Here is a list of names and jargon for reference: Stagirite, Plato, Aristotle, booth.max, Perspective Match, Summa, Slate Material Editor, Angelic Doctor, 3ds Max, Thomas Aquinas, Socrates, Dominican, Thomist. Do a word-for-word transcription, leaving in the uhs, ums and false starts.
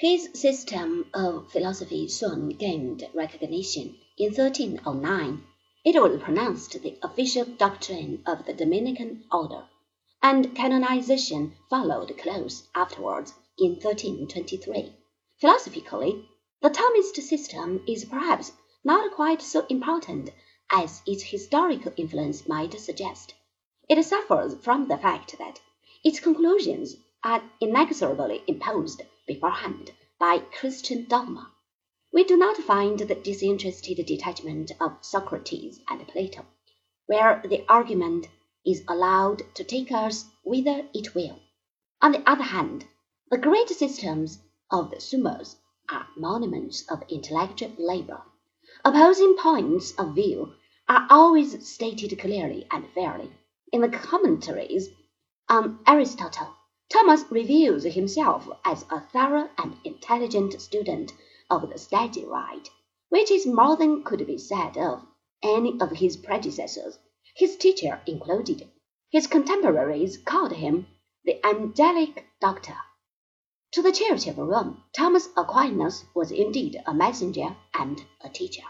His system of philosophy soon gained recognition. In thirteen oh nine, it was pronounced the official doctrine of the Dominican order, and canonization followed close afterwards in thirteen twenty-three. Philosophically, the Thomist system is perhaps not quite so important as its historical influence might suggest. It suffers from the fact that its conclusions are inexorably imposed beforehand by Christian dogma. We do not find the disinterested detachment of Socrates and Plato, where the argument is allowed to take us whither it will. On the other hand, the great systems of the Summas are monuments of intellectual labor. Opposing points of view are always stated clearly and fairly. In the commentaries on Aristotle, Thomas reveals himself as a thorough and intelligent student of the Stagirite, which is more than could be said of any of his predecessors, his teacher included. His contemporaries called him the Angelic Doctor. To the Church of Rome, Thomas Aquinas was indeed a messenger and a teacher.